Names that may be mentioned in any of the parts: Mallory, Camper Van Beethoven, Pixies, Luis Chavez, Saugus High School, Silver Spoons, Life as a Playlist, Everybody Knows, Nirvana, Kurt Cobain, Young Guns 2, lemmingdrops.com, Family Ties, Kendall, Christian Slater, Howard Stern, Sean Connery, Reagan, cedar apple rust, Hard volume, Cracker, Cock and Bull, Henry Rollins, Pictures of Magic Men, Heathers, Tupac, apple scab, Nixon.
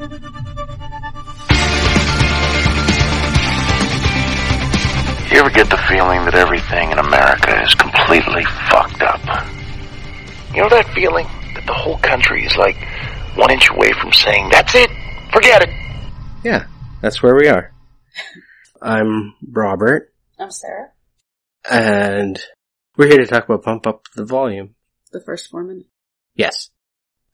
You ever get the feeling that everything in America is completely fucked up? You know that feeling that the whole country is like 1 inch away from saying, that's it, forget it. Yeah, that's where we are. I'm Robert. I'm Sarah. And we're here to talk about Pump Up the Volume. The first 4 minutes. Yes.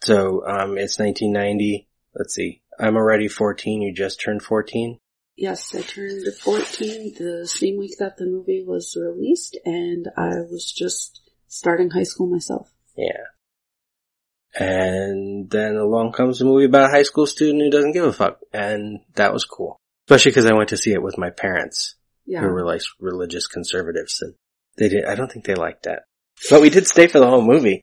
So, it's 1990. Let's see. I'm already 14. You just turned 14? Yes, I turned 14 the same week that the movie was released, and I was just starting high school myself. Yeah. And then along comes a movie about a high school student who doesn't give a fuck, and that was cool. Especially because I went to see it with my parents, who were like religious conservatives, and they did. I don't think they liked that. But we did stay for the whole movie.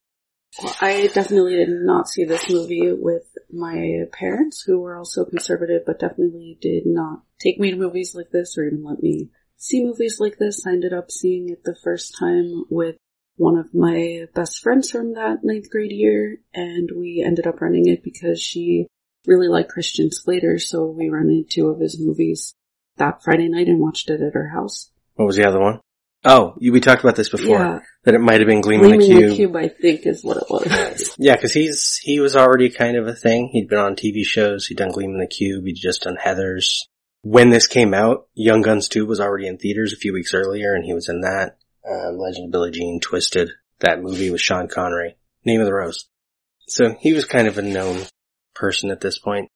Well, I definitely did not see this movie with my parents, who were also conservative, but definitely did not take me to movies like this or even let me see movies like this. I ended up seeing it the first time with one of my best friends from that 9th grade year, and we ended up renting it because she really liked Christian Slater, so we rented 2 of his movies that Friday night and watched it at her house. What was the other one? Oh, we talked about this before. Yeah. That it might have been Gleaming the Cube, I think, is what it was. Yeah, because he was already kind of a thing. He'd been on TV shows. He'd done Gleaming the Cube. He'd just done Heathers. When this came out, Young Guns 2 was already in theaters a few weeks earlier, and he was in that. Legend of Billie Jean, Twisted. That movie with Sean Connery. Name of the Rose. So he was kind of a known person at this point.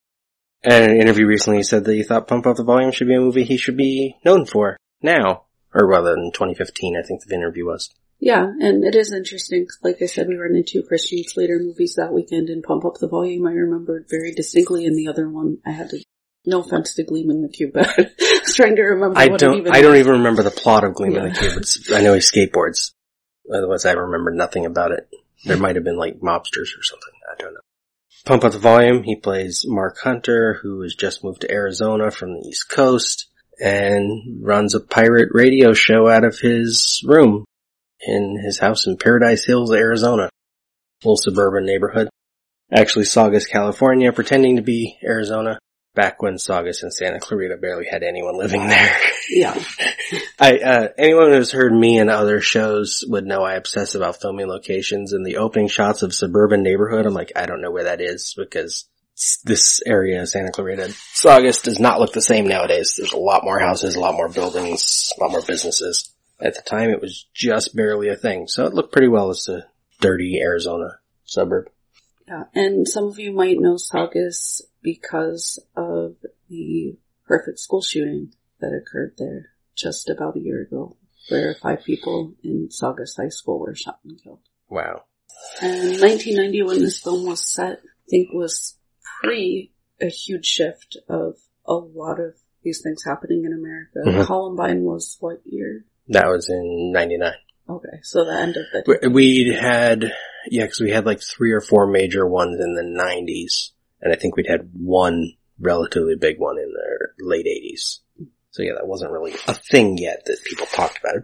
And in an interview recently, he said that he thought Pump Up the Volume should be a movie he should be known for now. Or rather, in 2015, I think the interview was. Yeah, and it is interesting, cause like I said, we ran into Christian Slater movies that weekend and Pump Up the Volume, I remembered very distinctly, and the other one, I had to, no offense to Gleaming the Cube, but I was trying to remember I don't even remember the plot of Gleaming the Cube. I know he skateboards. Otherwise, I remember nothing about it. There might have been, like, mobsters or something. I don't know. Pump Up the Volume, he plays Mark Hunter, who has just moved to Arizona from the East Coast. And runs a pirate radio show out of his room in his house in Paradise Hills, Arizona. Little suburban neighborhood. Actually, Saugus, California, pretending to be Arizona. Back when Saugus and Santa Clarita barely had anyone living there. Yeah. Anyone who's heard me and other shows would know I obsess about filming locations. And the opening shots of suburban neighborhood, I'm like, I don't know where that is because... this area, Santa Clarita, Saugus, does not look the same nowadays. There's a lot more houses, a lot more buildings, a lot more businesses. At the time, it was just barely a thing, so it looked pretty well as a dirty Arizona suburb. Yeah, and some of you might know Saugus because of the horrific school shooting that occurred there just about a year ago, where 5 people in Saugus High School were shot and killed. Wow. And in 1990, when this film was set, I think was... pre a huge shift of a lot of these things happening in America. Mm-hmm. Columbine was what year? That was in 99. Okay, so the end of the... we had, yeah, because we had like 3 or 4 major ones in the 90s, and I think we'd had one relatively big one in the late 80s. So yeah, that wasn't really a thing yet that people talked about it.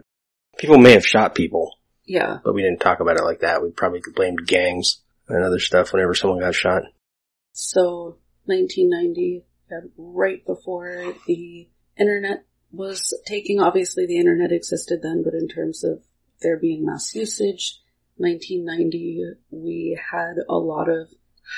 People may have shot people. Yeah. But we didn't talk about it like that. We probably blamed gangs and other stuff whenever someone got shot. So, 1990, right before the internet was taking, obviously the internet existed then, but in terms of there being mass usage, 1990, we had a lot of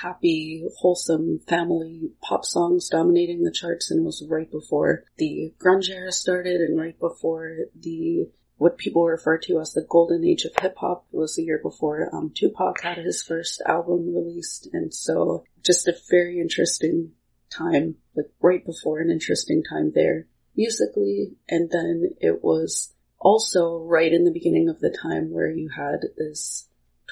happy, wholesome family pop songs dominating the charts, and it was right before the grunge era started, and right before the, what people refer to as the golden age of hip-hop, was the year before Tupac had his first album released, and so... just a very interesting time, like right before an interesting time there musically. And then it was also right in the beginning of the time where you had this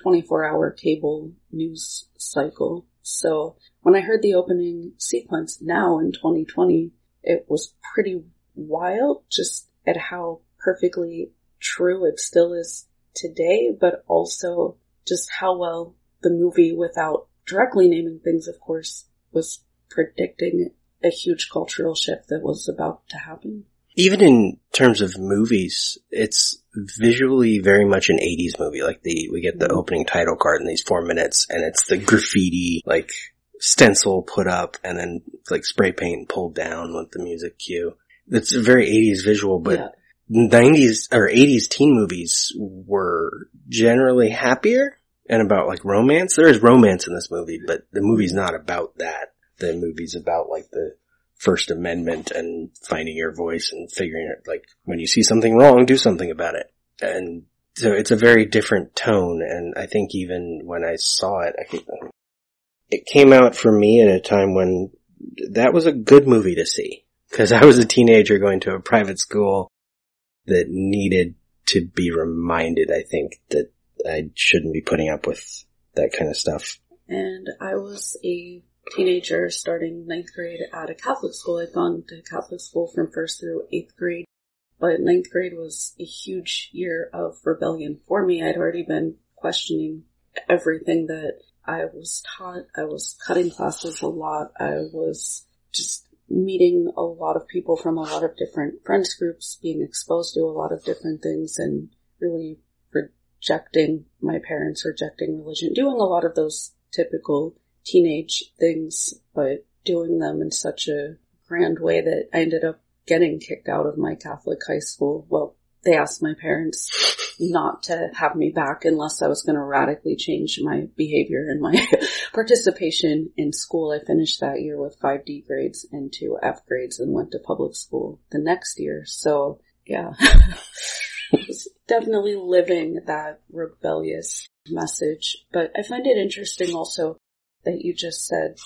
24-hour cable news cycle. So when I heard the opening sequence now in 2020, it was pretty wild just at how perfectly true it still is today, but also just how well the movie, without directly naming things, of course, was predicting a huge cultural shift that was about to happen. Even in terms of movies, it's visually very much an 80s movie. Like, we get the opening title card in these 4 minutes, and it's the graffiti, like, stencil put up and then like spray paint pulled down with the music cue. It's a very 80s visual, but yeah. 90s or 80s teen movies were generally happier and about like romance. There is romance in this movie, but the movie's not about that. The movie's about like the First Amendment and finding your voice and figuring it, like when you see something wrong, do something about it. And so it's a very different tone. And I think even when I saw it, it came out for me at a time when that was a good movie to see, because I was a teenager going to a private school that needed to be reminded, I think, that I shouldn't be putting up with that kind of stuff. And I was a teenager starting ninth grade at a Catholic school. I'd gone to Catholic school from first through eighth grade, but ninth grade was a huge year of rebellion for me. I'd already been questioning everything that I was taught. I was cutting classes a lot. I was just meeting a lot of people from a lot of different friends groups, being exposed to a lot of different things, and really rejecting my parents, rejecting religion, doing a lot of those typical teenage things, but doing them in such a grand way that I ended up getting kicked out of my Catholic high school. Well, they asked my parents not to have me back unless I was going to radically change my behavior and my participation in school. I finished that year with 5D grades and 2F grades and went to public school the next year. So yeah, I was definitely living that rebellious message. But I find it interesting also that you just said,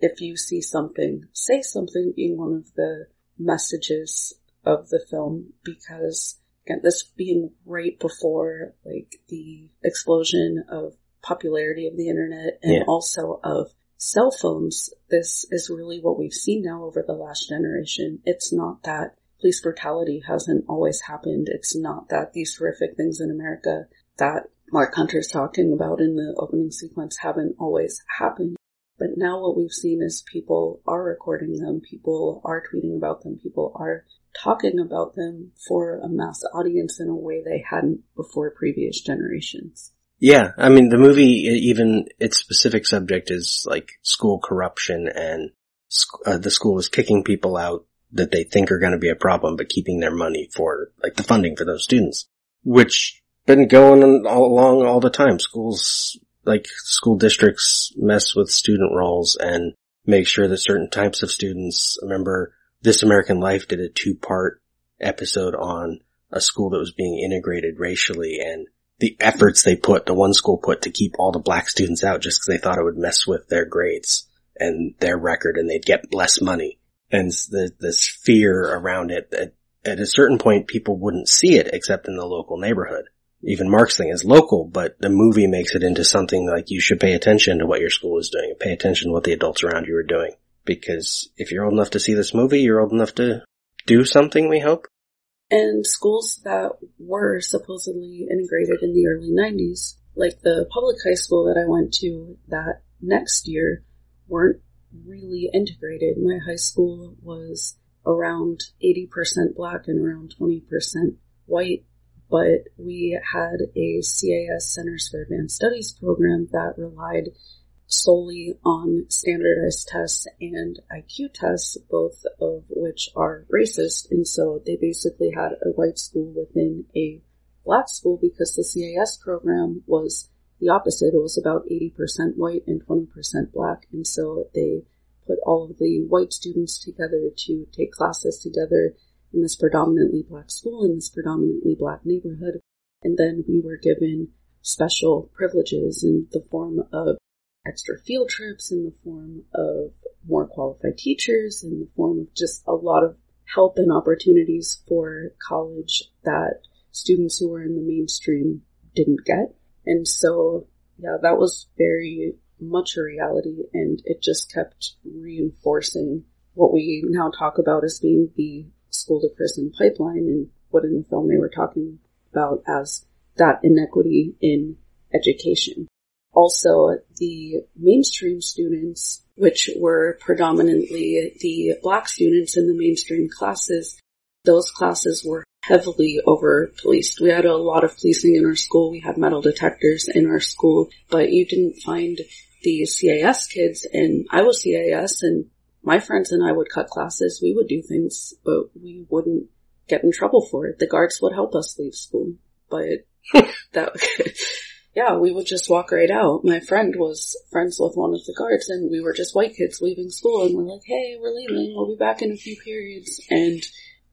if you see something, say something, being one of the messages of the film, because again, this being right before like the explosion of popularity of the internet and also of cell phones, this is really what we've seen now over the last generation. It's not that police brutality hasn't always happened. It's not that these horrific things in America that Mark Hunter's talking about in the opening sequence haven't always happened. But now what we've seen is people are recording them, people are tweeting about them, people are talking about them for a mass audience in a way they hadn't before previous generations. Yeah, I mean, the movie, even its specific subject is like school corruption, and the school is kicking people out that they think are going to be a problem, but keeping their money for like the funding for those students, which been going all along all the time. Schools, like school districts, mess with student roles and make sure that certain types of students. I remember This American Life did a 2-part episode on a school that was being integrated racially and the efforts they put, the one school put to keep all the black students out just because they thought it would mess with their grades and their record and they'd get less money. And this fear around it that at a certain point people wouldn't see it except in the local neighborhood. Even Mark's thing is local, but the movie makes it into something like you should pay attention to what your school is doing and pay attention to what the adults around you are doing. Because if you're old enough to see this movie, you're old enough to do something, we hope. And schools that were supposedly integrated in the early 90s, like the public high school that I went to that next year, weren't really integrated. My high school was around 80% black and around 20% white. But we had a CAS, Centers for Advanced Studies program that relied solely on standardized tests and IQ tests, both of which are racist. And so they basically had a white school within a black school because the CAS program was the opposite. It was about 80% white and 20% black. And so they put all of the white students together to take classes together in this predominantly black school, in this predominantly black neighborhood. And then we were given special privileges in the form of extra field trips, in the form of more qualified teachers, in the form of just a lot of help and opportunities for college that students who were in the mainstream didn't get. And so, yeah, that was very much a reality, and it just kept reinforcing what we now talk about as being the school to prison pipeline, and what in the film they were talking about as that inequity in education. Also, the mainstream students, which were predominantly the black students in the mainstream classes, those classes were heavily over policed. We had a lot of policing in our school. We had metal detectors in our school, but you didn't find the CAS kids, and I was CAS, and my friends and I would cut classes. We would do things, but we wouldn't get in trouble for it. The guards would help us leave school, but that, yeah, we would just walk right out. My friend was friends with one of the guards, and we were just white kids leaving school, and we're like, hey, we're leaving. We'll be back in a few periods, and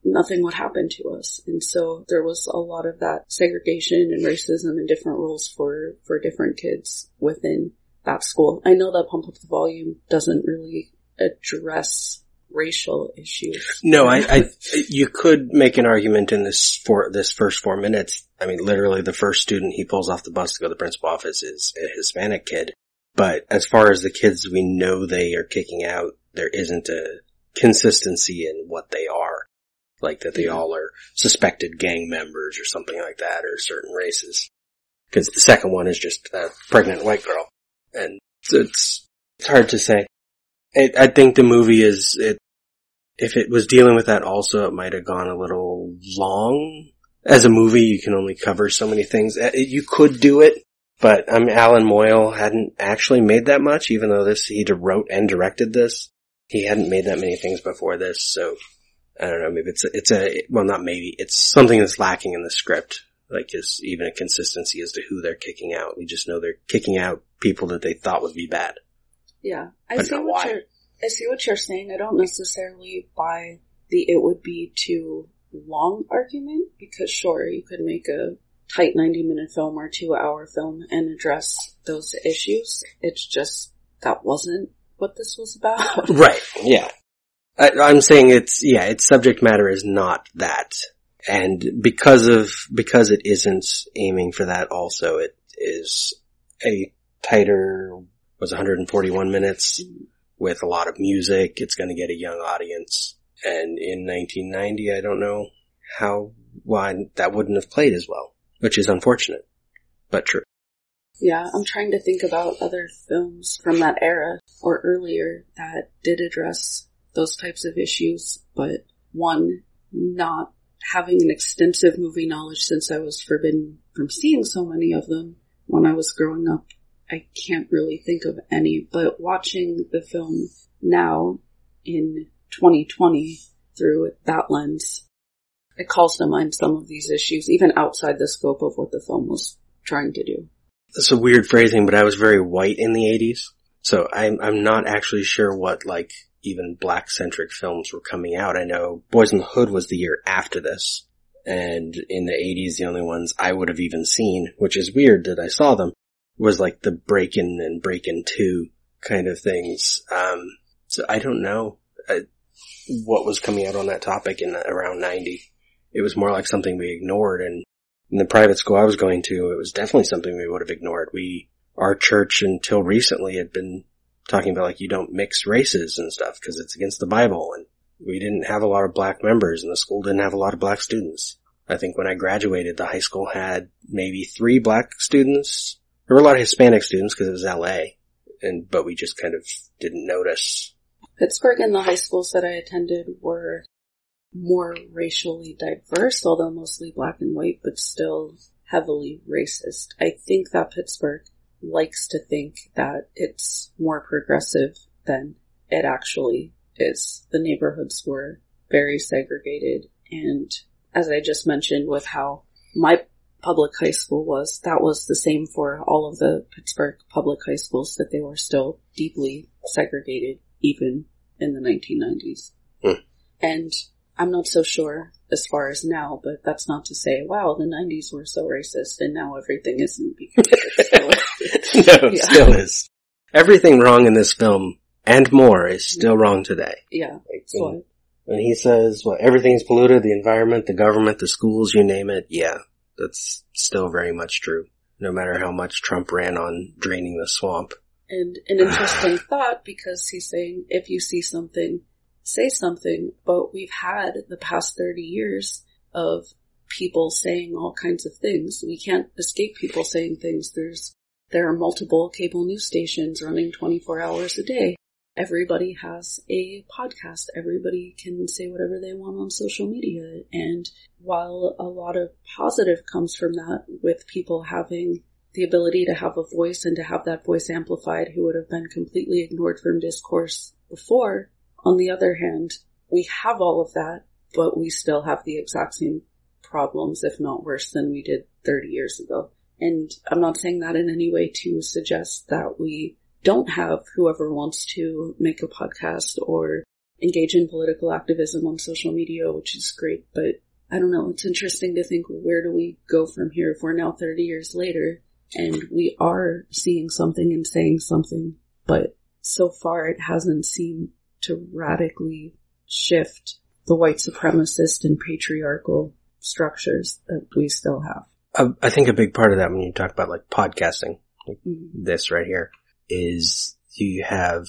nothing would happen to us. And so there was a lot of that segregation and racism and different rules for different kids within that school. I know that Pump Up the Volume doesn't really address racial issues. No, you could make an argument in this first 4 minutes. I mean, literally the first student he pulls off the bus to go to the principal's office is a Hispanic kid. But as far as the kids we know they are kicking out, there isn't a consistency in what they are. Like that they all are suspected gang members or something like that, or certain races. Because the second one is just a pregnant white girl. And so it's hard to say. I think the movie if it was dealing with that also, it might have gone a little long. As a movie, you can only cover so many things. You could do it, but Alan Moyle hadn't actually made that much, even though he wrote and directed this. He hadn't made that many things before this, so I don't know, maybe it's something that's lacking in the script. Like, is even a consistency as to who they're kicking out. We just know they're kicking out people that they thought would be bad. Yeah. I see what you're saying. I don't necessarily buy the it would be too long argument, because sure, you could make a tight 90-minute film or 2-hour film and address those issues. It's just, that wasn't what this was about. Right. Yeah. I'm saying its subject matter is not that. And because it isn't aiming for that also, it is a tighter, 141 minutes with a lot of music. It's going to get a young audience. And in 1990, I don't know why that wouldn't have played as well, which is unfortunate, but true. Yeah, I'm trying to think about other films from that era or earlier that did address those types of issues, but one, not having an extensive movie knowledge since I was forbidden from seeing so many of them when I was growing up. I can't really think of any, but watching the film now in 2020 through that lens, it calls to mind some of these issues, even outside the scope of what the film was trying to do. That's a weird phrasing, but I was very white in the 80s, so I'm not actually sure what, like, even black-centric films were coming out. I know Boys n the Hood was the year after this, and in the 80s, the only ones I would have even seen, which is weird that I saw them, was like the Breakin' and Breakin' 2 kind of things. So I don't know what was coming out on that topic in around 90. It was more like something we ignored, and in the private school I was going to, it was definitely something we would have ignored. Our church until recently had been talking about, like, you don't mix races and stuff because it's against the Bible, and we didn't have a lot of black members, and the school didn't have a lot of black students. I think when I graduated, the high school had maybe 3 black students. There were a lot of Hispanic students because it was LA, but we just kind of didn't notice. Pittsburgh and the high schools that I attended were more racially diverse, although mostly black and white, but still heavily racist. I think that Pittsburgh likes to think that it's more progressive than it actually is. The neighborhoods were very segregated, and as I just mentioned with how my public high school was, that was the same for all of the Pittsburgh public high schools, that they were still deeply segregated even in the 1990s. Mm. And I'm not so sure as far as now, but that's not to say, wow, the 90s were so racist and now everything isn't, because it's still no, it still is. Everything wrong in this film and more is still wrong today. Yeah. Like when he says, well, everything's polluted, the environment, the government, the schools, you name it. Yeah, that's still very much true, no matter how much Trump ran on draining the swamp. And an interesting thought, because he's saying, if you see something, say something. But we've had the past 30 years of people saying all kinds of things. We can't escape people saying things. There are multiple cable news stations running 24 hours a day. Everybody has a podcast. Everybody can say whatever they want on social media. And while a lot of positive comes from that, with people having the ability to have a voice and to have that voice amplified who would have been completely ignored from discourse before. On the other hand, we have all of that, but we still have the exact same problems, if not worse, than we did 30 years ago. And I'm not saying that in any way to suggest that we don't have whoever wants to make a podcast or engage in political activism on social media, which is great, but I don't know. It's interesting to think, where do we go from here if we're now 30 years later and we are seeing something and saying something, but so far it hasn't seemed to radically shift the white supremacist and patriarchal structures that we still have. I think a big part of that, when you talk about like podcasting, like this right here, is you have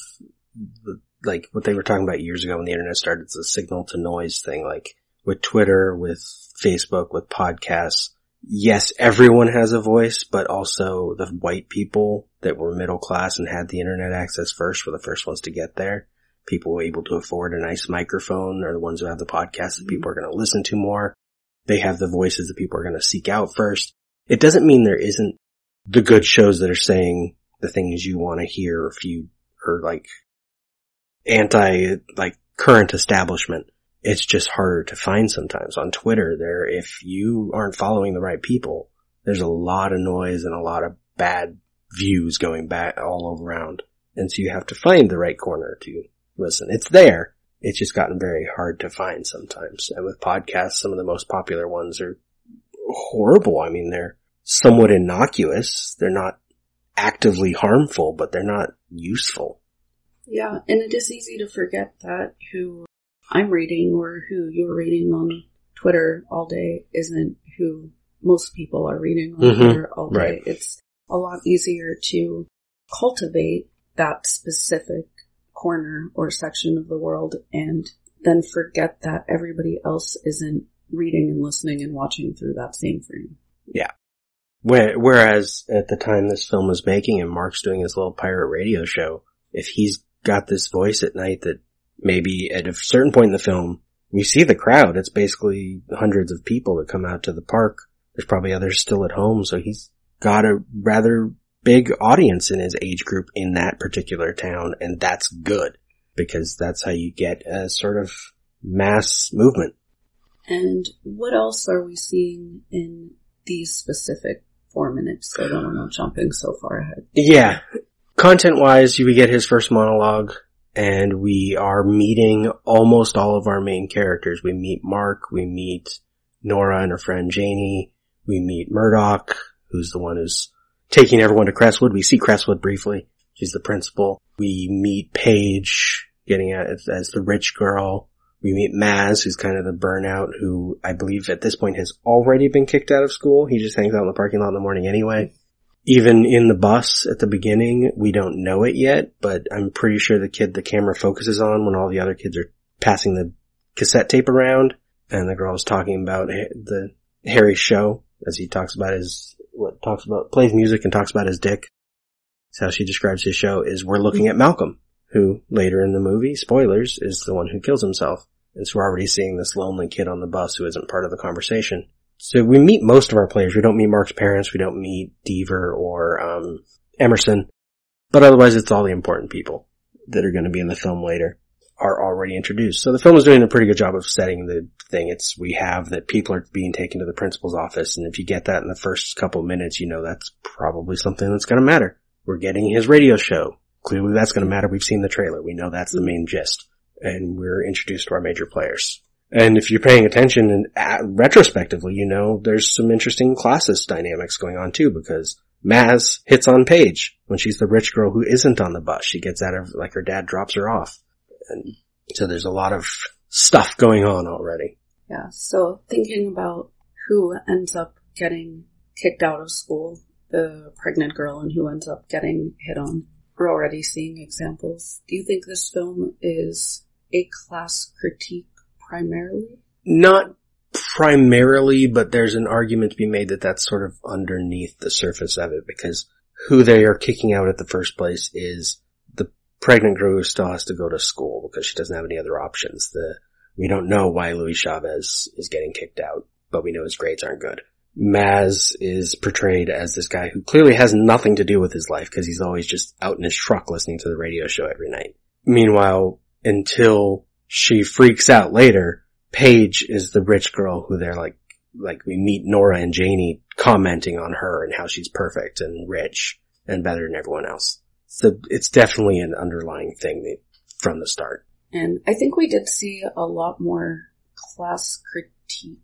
like what they were talking about years ago when the internet started. It's a signal to noise thing, like with Twitter, with Facebook, with podcasts. Yes, everyone has a voice, but also the white people that were middle class and had the internet access first were the first ones to get there. People were able to afford a nice microphone are the ones who have the podcast that people are going to listen to more. They have the voices that people are going to seek out first. It doesn't mean there isn't the good shows that are saying the things you want to hear if you are like current establishment. It's just harder to find sometimes. On Twitter there, if you aren't following the right people, there's a lot of noise and a lot of bad views going back all around. And so you have to find the right corner to listen. It's there. It's just gotten very hard to find sometimes. And with podcasts, some of the most popular ones are horrible. I mean, they're somewhat innocuous. They're not actively harmful, but they're not useful. Yeah, and it is easy to forget that who I'm reading or who you're reading on Twitter all day isn't who most people are reading on Twitter all day. Right. It's a lot easier to cultivate that specific corner or section of the world and then forget that everybody else isn't reading and listening and watching through that same frame. Yeah. Whereas at the time this film was making and Mark's doing his little pirate radio show, if he's got this voice at night that maybe at a certain point in the film, we see the crowd. It's basically hundreds of people that come out to the park. There's probably others still at home. So he's got a rather big audience in his age group in that particular town. And that's good because that's how you get a sort of mass movement. And what else are we seeing in these specific 4 minutes so that we're not jumping so far ahead? Yeah. Content-wise, we get his first monologue, and we are meeting almost all of our main characters. We meet Mark, we meet Nora and her friend Janie, we meet Murdoch, who's the one who's taking everyone to Crestwood. We see Crestwood briefly. She's the principal. We meet Paige, getting out as the rich girl. We meet Maz, who's kind of the burnout, who I believe at this point has already been kicked out of school. He just hangs out in the parking lot in the morning anyway. Even in the bus at the beginning, we don't know it yet, but I'm pretty sure the kid the camera focuses on when all the other kids are passing the cassette tape around, and the girl's talking about the Harry show as he talks about plays music and talks about his dick. So how she describes his show is we're looking at Malcolm, who later in the movie, spoilers, is the one who kills himself. And so we're already seeing this lonely kid on the bus who isn't part of the conversation. So we meet most of our players. We don't meet Mark's parents. We don't meet Deaver or Emerson. But otherwise, it's all the important people that are going to be in the film later are already introduced. So the film is doing a pretty good job of setting the thing. We have that people are being taken to the principal's office. And if you get that in the first couple minutes, you know that's probably something that's going to matter. We're getting his radio show. Clearly, that's going to matter. We've seen the trailer. We know that's the main gist. And we're introduced to our major players. And if you're paying attention and retrospectively, you know, there's some interesting classist dynamics going on too, because Maz hits on Paige when she's the rich girl who isn't on the bus. She gets out of, like, her dad drops her off. And so there's a lot of stuff going on already. Yeah. So thinking about who ends up getting kicked out of school, the pregnant girl, and who ends up getting hit on, we're already seeing examples. Do you think this film is a class critique? Primarily? Not primarily, but there's an argument to be made that that's sort of underneath the surface of it, because who they are kicking out at the first place is the pregnant girl who still has to go to school because she doesn't have any other options. We don't know why Luis Chavez is getting kicked out, but we know his grades aren't good. Maz is portrayed as this guy who clearly has nothing to do with his life because he's always just out in his truck listening to the radio show every night. Meanwhile, until she freaks out later, Paige is the rich girl who they're like we meet Nora and Janie commenting on her and how she's perfect and rich and better than everyone else. So it's definitely an underlying thing from the start. And I think we did see a lot more class critique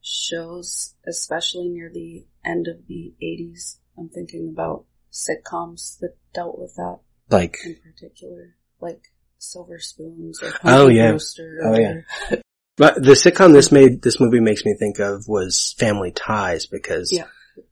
shows, especially near the end of the 80s. I'm thinking about sitcoms that dealt with that. Like? In particular. Like Silver Spoons or Roaster. Oh, yeah. Oh, yeah. But the sitcom this movie makes me think of was Family Ties, because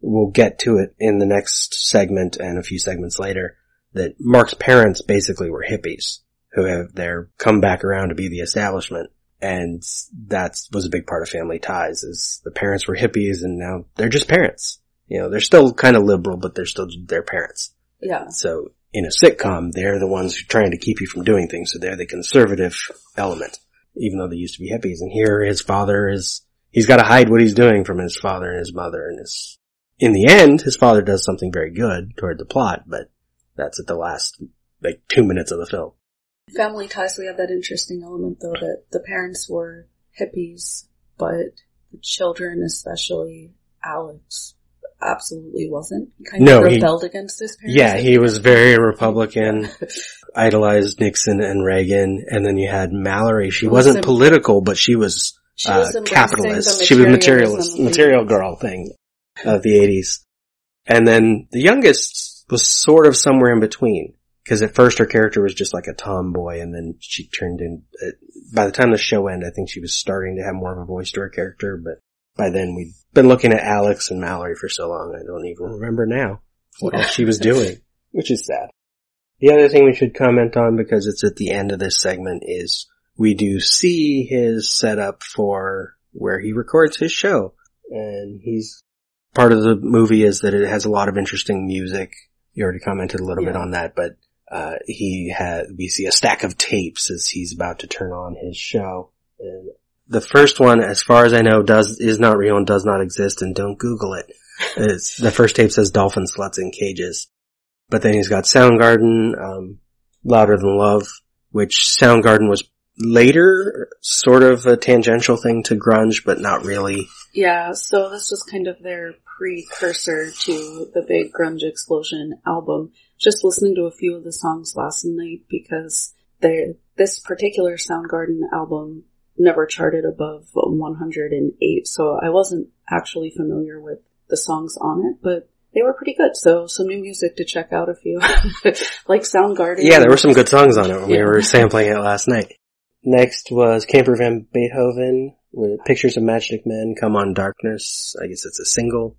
we'll get to it in the next segment and a few segments later that Mark's parents basically were hippies who have their come back around to be the establishment. And that was a big part of Family Ties, is the parents were hippies and now they're just parents. You know, they're still kind of liberal, but they're still their parents. Yeah. So in a sitcom, they're the ones who are trying to keep you from doing things. So they're the conservative element, even though they used to be hippies. And here his father is, he's got to hide what he's doing from his father and his mother. And in the end, his father does something very good toward the plot, but that's at the last, 2 minutes of the film. Family Ties, we have that interesting element, though, that the parents were hippies, but the children, especially Alex, absolutely wasn't. He kind of rebelled against his parents. Yeah, he was very Republican, idolized Nixon and Reagan, and then you had Mallory. She wasn't political, but she was capitalist. She was materialist, material girl thing of the 80s. And then the youngest was sort of somewhere in between. Because at first her character was just like a tomboy, and then she turned in... by the time the show ended, I think she was starting to have more of a voice to her character, but by then we'd been looking at Alex and Mallory for so long, I don't even remember now what else she was doing, which is sad. The other thing we should comment on, because it's at the end of this segment, is we do see his setup for where he records his show. And he's... part of the movie is that it has a lot of interesting music. You already commented a little bit on that, but... we see a stack of tapes as he's about to turn on his show. And the first one, as far as I know, is not real and does not exist, and don't Google it. The first tape says Dolphin Sluts in Cages. But then he's got Soundgarden, Louder Than Love, which Soundgarden was later sort of a tangential thing to grunge, but not really. Yeah, so this was kind of their precursor to the big grunge explosion album. Just listening to a few of the songs last night, because this particular Soundgarden album never charted above 108, so I wasn't actually familiar with the songs on it, but they were pretty good, so some new music to check out a few, like Soundgarden. Yeah, there were some good songs on it when we were sampling it last night. Next was Camper Van Beethoven with Pictures of Magic Men, Come on Darkness. I guess it's a single.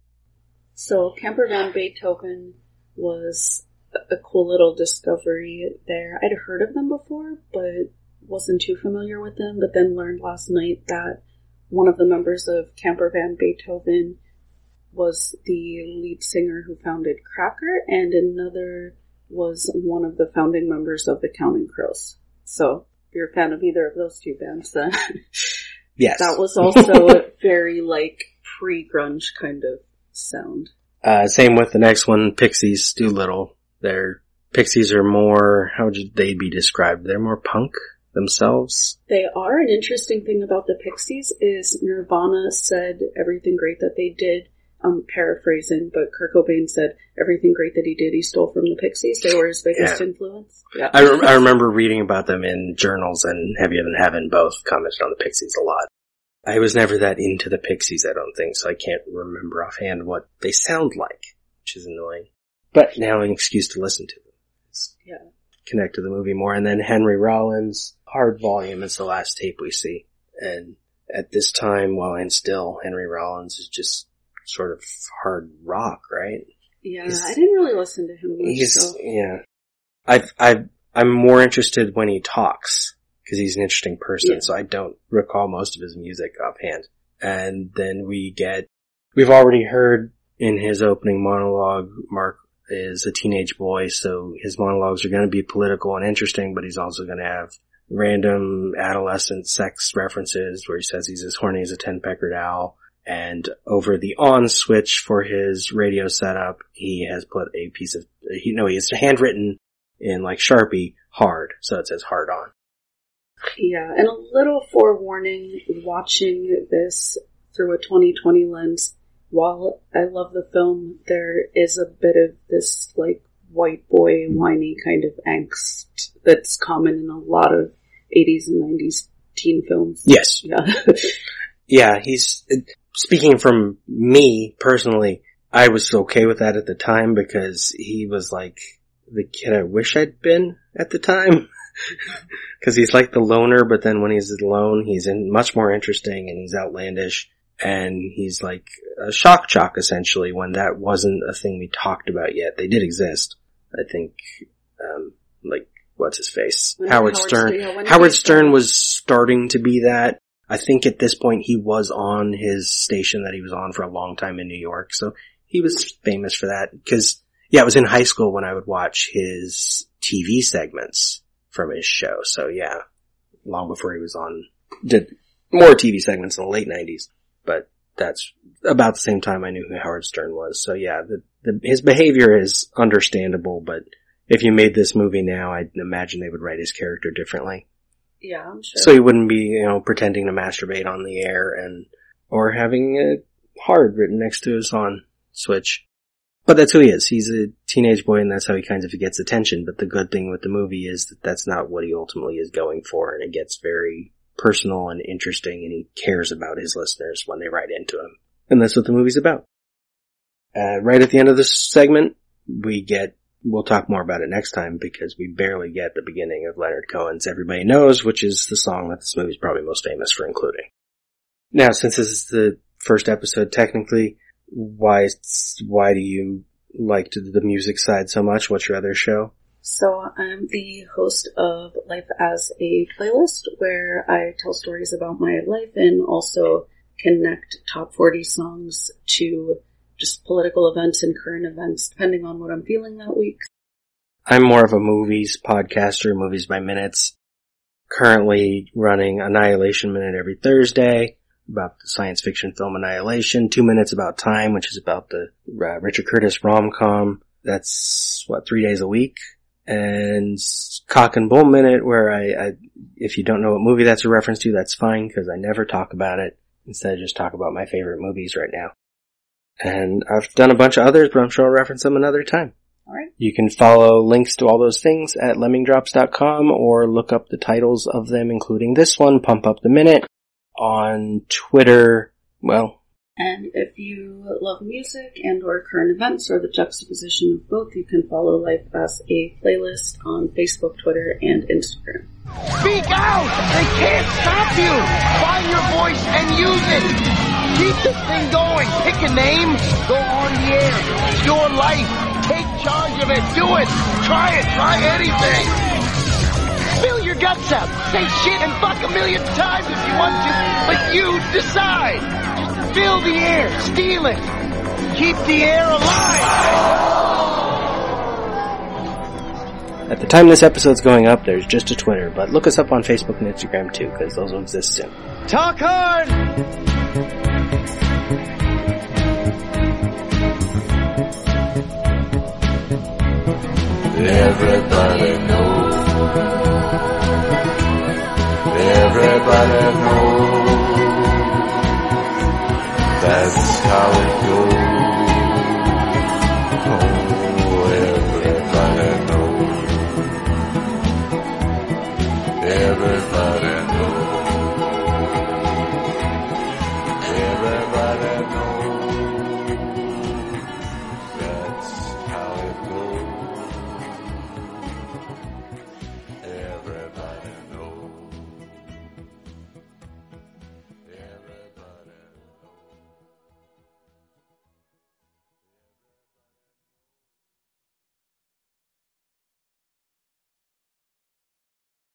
So Camper Van Beethoven was a cool little discovery there. I'd heard of them before, but wasn't too familiar with them, but then learned last night that one of the members of Camper Van Beethoven was the lead singer who founded Cracker, and another was one of the founding members of the Counting Crows. So... you're a fan of either of those two bands, then. Yes. That was also a very, pre-grunge kind of sound. Same with the next one, Pixies, Doolittle. Pixies are more, how would they be described? They're more punk themselves. They are. An interesting thing about the Pixies is Nirvana said everything great that they did. I'm paraphrasing, but Kurt Cobain said everything great that he did, he stole from the Pixies. They were his biggest influence. Yeah. I remember reading about them in journals, and Heavier Than Heaven both commented on the Pixies a lot. I was never that into the Pixies, I don't think, so I can't remember offhand what they sound like, which is annoying. But now an excuse to listen to them. Connect to the movie more. And then Henry Rollins, Hard Volume is the last tape we see. And at this time, while I'm still, Henry Rollins is just... sort of hard rock, right? Yeah, I didn't really listen to him much. I'm more interested when he talks, because he's an interesting person, so I don't recall most of his music offhand. And then we've already heard in his opening monologue, Mark is a teenage boy, so his monologues are going to be political and interesting, but he's also going to have random adolescent sex references where he says he's as horny as a 10-peckered owl. And over the on switch for his radio setup, he has put a piece of, he has handwritten in like Sharpie, hard. So it says hard on. Yeah. And a little forewarning, watching this through a 2020 lens, while I love the film, there is a bit of this like white boy whiny kind of angst that's common in a lot of 80s and 90s teen films. Yes. Yeah. Yeah, he's... Speaking from me, personally, I was okay with that at the time because he was like the kid I wish I'd been at the time. Because he's like the loner, but then when he's alone, he's in much more interesting and he's outlandish. And he's like a shock jock, essentially, when that wasn't a thing we talked about yet. They did exist. I think, like, what's his face? Howard Stern. Howard Stern was starting to be that. I think at this point he was on his station that he was on for a long time in New York. So he was famous for that because, yeah, it was in high school when I would watch his TV segments from his show. So yeah, long before he was on, did more TV segments in the late 90s, but that's about the same time I knew who Howard Stern was. So yeah, his behavior is understandable, but if you made this movie now, I'd imagine they would write his character differently. Yeah, I'm sure. So he wouldn't be, pretending to masturbate on the air or having a hard written next to his on switch. But that's who he is. He's a teenage boy and that's how he kind of gets attention. But the good thing with the movie is that that's not what he ultimately is going for. And it gets very personal and interesting and he cares about his listeners when they write into him. And that's what the movie's about. Right at the end of this segment, we'll talk more about it next time because we barely get the beginning of Leonard Cohen's Everybody Knows, which is the song that this movie's probably most famous for including. Now, since this is the first episode technically, why do you like the music side so much? What's your other show? So I'm the host of Life as a Playlist, where I tell stories about my life and also connect top 40 songs to just political events and current events, depending on what I'm feeling that week. I'm more of a movies podcaster, Movies by Minutes. Currently running Annihilation Minute every Thursday about the science fiction film Annihilation. 2 minutes About Time, which is about the Richard Curtis rom-com. That's, 3 days a week. And Cock and Bull Minute, where I if you don't know what movie that's a reference to, that's fine, because I never talk about it. Instead, I just talk about my favorite movies right now. And I've done a bunch of others, but I'm sure I'll reference them another time. All right. You can follow links to all those things at lemmingdrops.com or look up the titles of them, including this one, Pump Up the Minute, on Twitter. Well. And if you love music and or current events or the juxtaposition of both, you can follow Life as a Playlist on Facebook, Twitter, and Instagram. Speak out! They can't stop you! Find your voice and use it! Keep this thing going. Pick a name. Go on the air. It's your life. Take charge of it. Do it. Try it. Try anything. Spill your guts out. Say shit and fuck a million times if you want to. But you decide. Just fill the air. Steal it. Keep the air alive. At the time this episode's going up, there's just a Twitter. But look us up on Facebook and Instagram too, because those will exist soon. Talk hard! Everybody knows. Everybody knows.